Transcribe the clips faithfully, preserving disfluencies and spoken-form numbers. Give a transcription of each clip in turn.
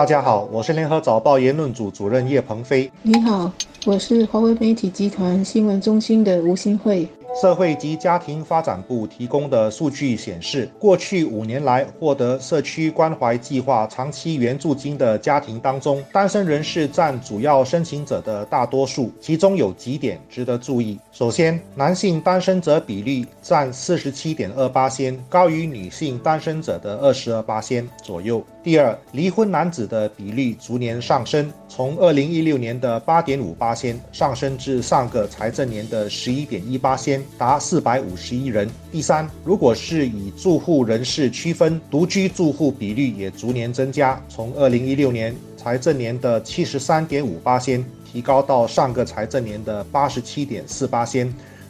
大家好，我是联合早报言论组主任叶鹏飞。你好，我是华为媒体集团新闻中心的吴新慧。社会及家庭发展部提供的数据显示，过去五年来获得社区关怀计划长期援助金的家庭当中，单身人士占主要申请者的大多数，其中有几点值得注意。首先，男性单身者比例占 百分之四十七点二八， 高于女性单身者的 百分之二十二 左右。第二，离婚男子的比例逐年上升，从二零一六年的 百分之八点五 上升至上个财政年的 百分之十一点一八，达四百五十一人。第三，如果是以住户人士区分，独居住户比率也逐年增加，从二零一六年财政年的 百分之七十三点五 提高到上个财政年的 百分之八十七点四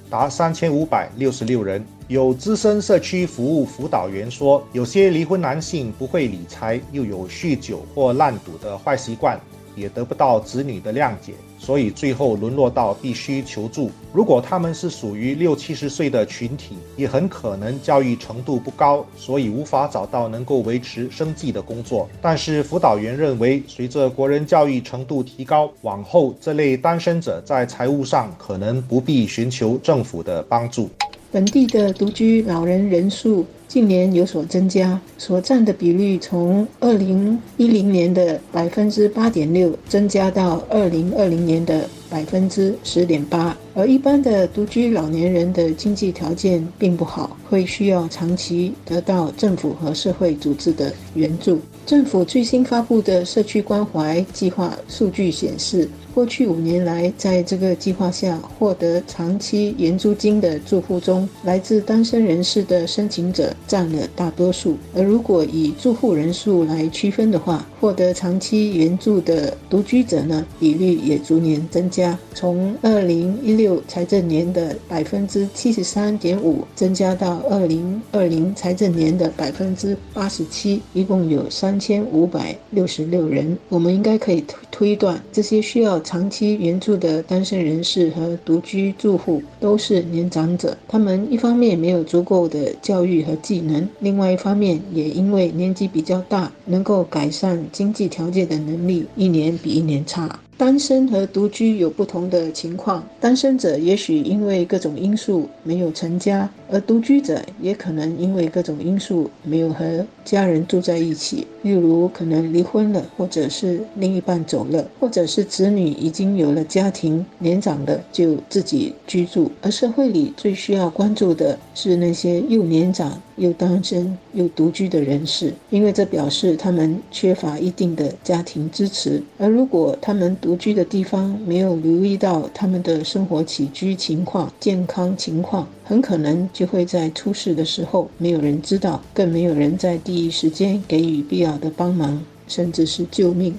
达三千五百六十六人。有资深社区服务辅导员说，有些离婚男性不会理财，又有酗酒或滥赌的坏习惯，也得不到子女的谅解，所以最后沦落到必须求助。如果他们是属于六七十岁的群体，也很可能教育程度不高，所以无法找到能够维持生计的工作。但是辅导员认为，随着国人教育程度提高，往后这类单身者在财务上可能不必寻求政府的帮助。本地的独居老人人数近年有所增加，所占的比率从二零一零年的 百分之八点六 增加到二零二零年的 百分之十点八。而一般的独居老年人的经济条件并不好，会需要长期得到政府和社会组织的援助。政府最新发布的社区关怀计划数据显示，过去五年来，在这个计划下获得长期援助金的住户中，来自单身人士的申请者占了大多数。而如果以住户人数来区分的话，获得长期援助的独居者呢，比率也逐年增加，从二零一六财政年的 百分之七十三点五 增加到二零二零财政年的 百分之八十七， 一共有三千五百六十六人。我们应该可以推断，这些需要长期援助的单身人士和独居住户都是年长者，他们一方面没有足够的教育和技能，另外一方面也因为年纪比较大，能够改善经济条件的能力一年比一年差。单身和独居有不同的情况，单身者也许因为各种因素没有成家，而独居者也可能因为各种因素没有和家人住在一起，例如可能离婚了，或者是另一半走了，或者是子女已经有了家庭，年长了就自己居住。而社会里最需要关注的是那些又年长又单身又独居的人士，因为这表示他们缺乏一定的家庭支持。而如果他们独居的地方没有留意到他们的生活起居情况、健康情况，很可能就会在出事的时候没有人知道，更没有人在第一时间给予必要的帮忙，甚至是救命。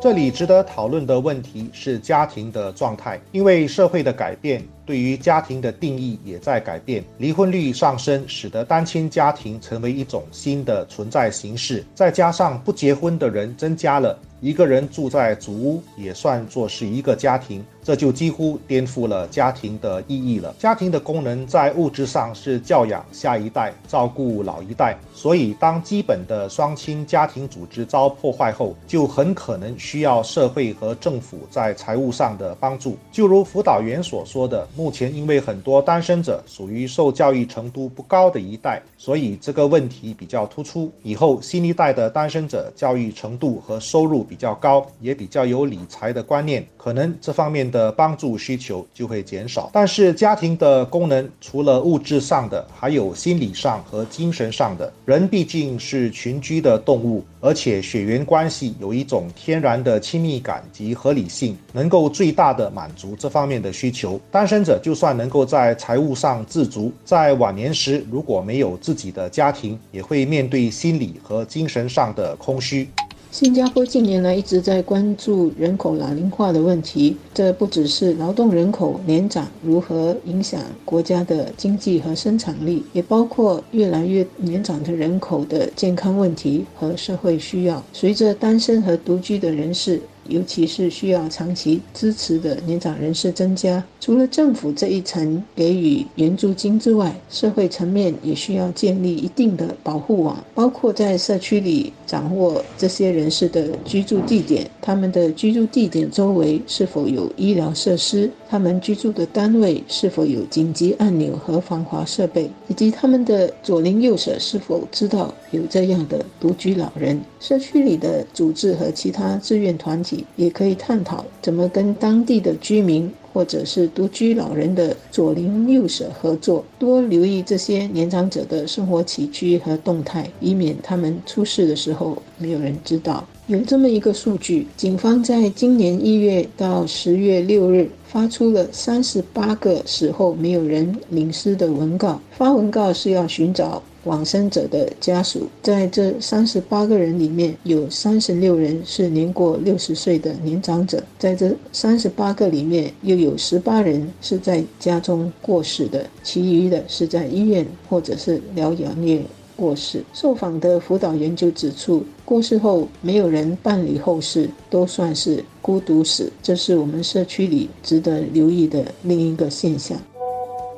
这里值得讨论的问题是家庭的状态，因为社会的改变对于家庭的定义也在改变，离婚率上升使得单亲家庭成为一种新的存在形式，再加上不结婚的人增加了，一个人住在祖屋也算作是一个家庭，这就几乎颠覆了家庭的意义了。家庭的功能在物质上是教养下一代、照顾老一代，所以当基本的双亲家庭组织遭破坏后，就很可能需要社会和政府在财务上的帮助。就如辅导员所说的，目前因为很多单身者属于受教育程度不高的一代，所以这个问题比较突出。以后新一代的单身者教育程度和收入比较高，也比较有理财的观念，可能这方面的帮助需求就会减少。但是家庭的功能除了物质上的，还有心理上和精神上的。人毕竟是群居的动物，而且血缘关系有一种天然的亲密感及合理性，能够最大的满足这方面的需求。单身者就算能够在财务上自足，在晚年时如果没有自己的家庭，也会面对心理和精神上的空虚。新加坡近年来一直在关注人口老龄化的问题，这不只是劳动人口年长如何影响国家的经济和生产力，也包括越来越年长的人口的健康问题和社会需要。随着单身和独居的人士尤其是需要长期支持的年长人士增加。除了政府这一层给予援助金之外，社会层面也需要建立一定的保护网，包括在社区里掌握这些人士的居住地点，他们的居住地点周围是否有医疗设施，他们居住的单位是否有紧急按钮和防滑设备，以及他们的左邻右舍是否知道有这样的独居老人。社区里的组织和其他志愿团体也可以探讨怎么跟当地的居民或者是独居老人的左邻右舍合作，多留意这些年长者的生活起居和动态，以免他们出事的时候没有人知道。有这么一个数据，警方在今年一月到十月六日发出了三十八个死后没有人领尸的文告。发文告是要寻找往生者的家属，在这三十八个人里面有三十六人是年过六十岁的年长者，在这三十八个里面又有十八人是在家中过世的，其余的是在医院或者是疗养院过世。受访的辅导员就指出，过世后没有人办理后事，都算是孤独死，这是我们社区里值得留意的另一个现象。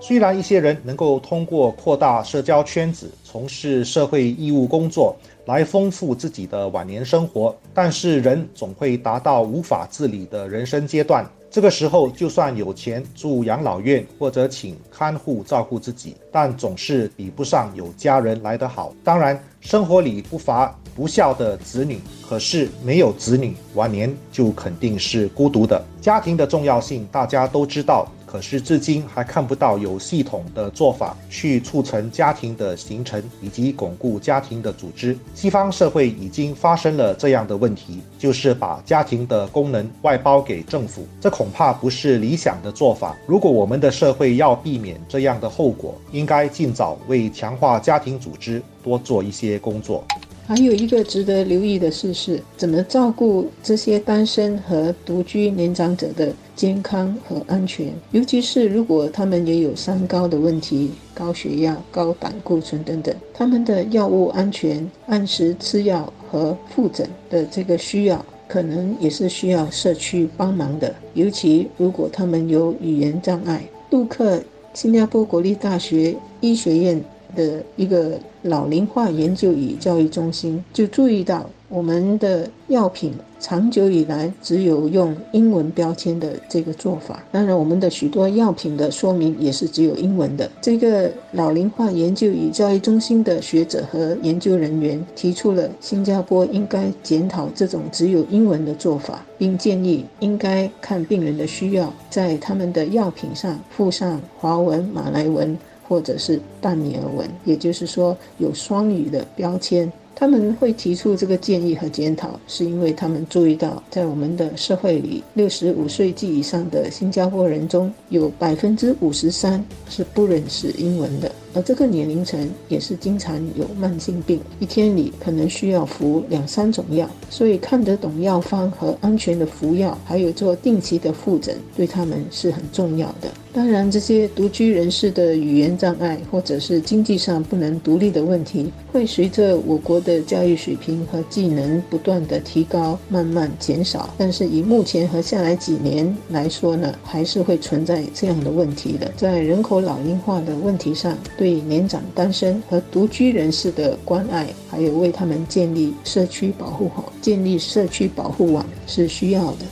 虽然一些人能够通过扩大社交圈子，从事社会义务工作来丰富自己的晚年生活，但是人总会达到无法自理的人生阶段。这个时候就算有钱住养老院或者请看护照顾自己，但总是比不上有家人来得好。当然生活里不乏不孝的子女，可是没有子女晚年就肯定是孤独的。家庭的重要性大家都知道，可是至今还看不到有系统的做法去促成家庭的形成以及巩固家庭的组织。西方社会已经发生了这样的问题，就是把家庭的功能外包给政府，这恐怕不是理想的做法。如果我们的社会要避免这样的后果，应该尽早为强化家庭组织多做一些工作。还有一个值得留意的事是，怎么照顾这些单身和独居年长者的健康和安全，尤其是如果他们也有三高的问题，高血压、高胆固醇等等，他们的药物安全、按时吃药和复诊的这个需要，可能也是需要社区帮忙的，尤其如果他们有语言障碍。杜克新加坡国立大学医学院的一个老龄化研究与教育中心就注意到，我们的药品长久以来只有用英文标签的这个做法，当然我们的许多药品的说明也是只有英文的。这个老龄化研究与教育中心的学者和研究人员提出了新加坡应该检讨这种只有英文的做法，并建议应该看病人的需要，在他们的药品上附上华文、马来文或者是淡米尔文，也就是说有双语的标签。他们会提出这个建议和检讨，是因为他们注意到在我们的社会里，六十五岁及以上的新加坡人中有 百分之五十三 是不认识英文的，而这个年龄层也是经常有慢性病，一天里可能需要服两三种药，所以看得懂药方和安全的服药，还有做定期的复诊，对他们是很重要的。当然这些独居人士的语言障碍或者是经济上不能独立的问题，会随着我国的教育水平和技能不断的提高慢慢减少，但是以目前和下来几年来说呢，还是会存在这样的问题的。在人口老龄化的问题上，对年长单身和独居人士的关爱，还有为他们建立社区保护网，建立社区保护网是需要的。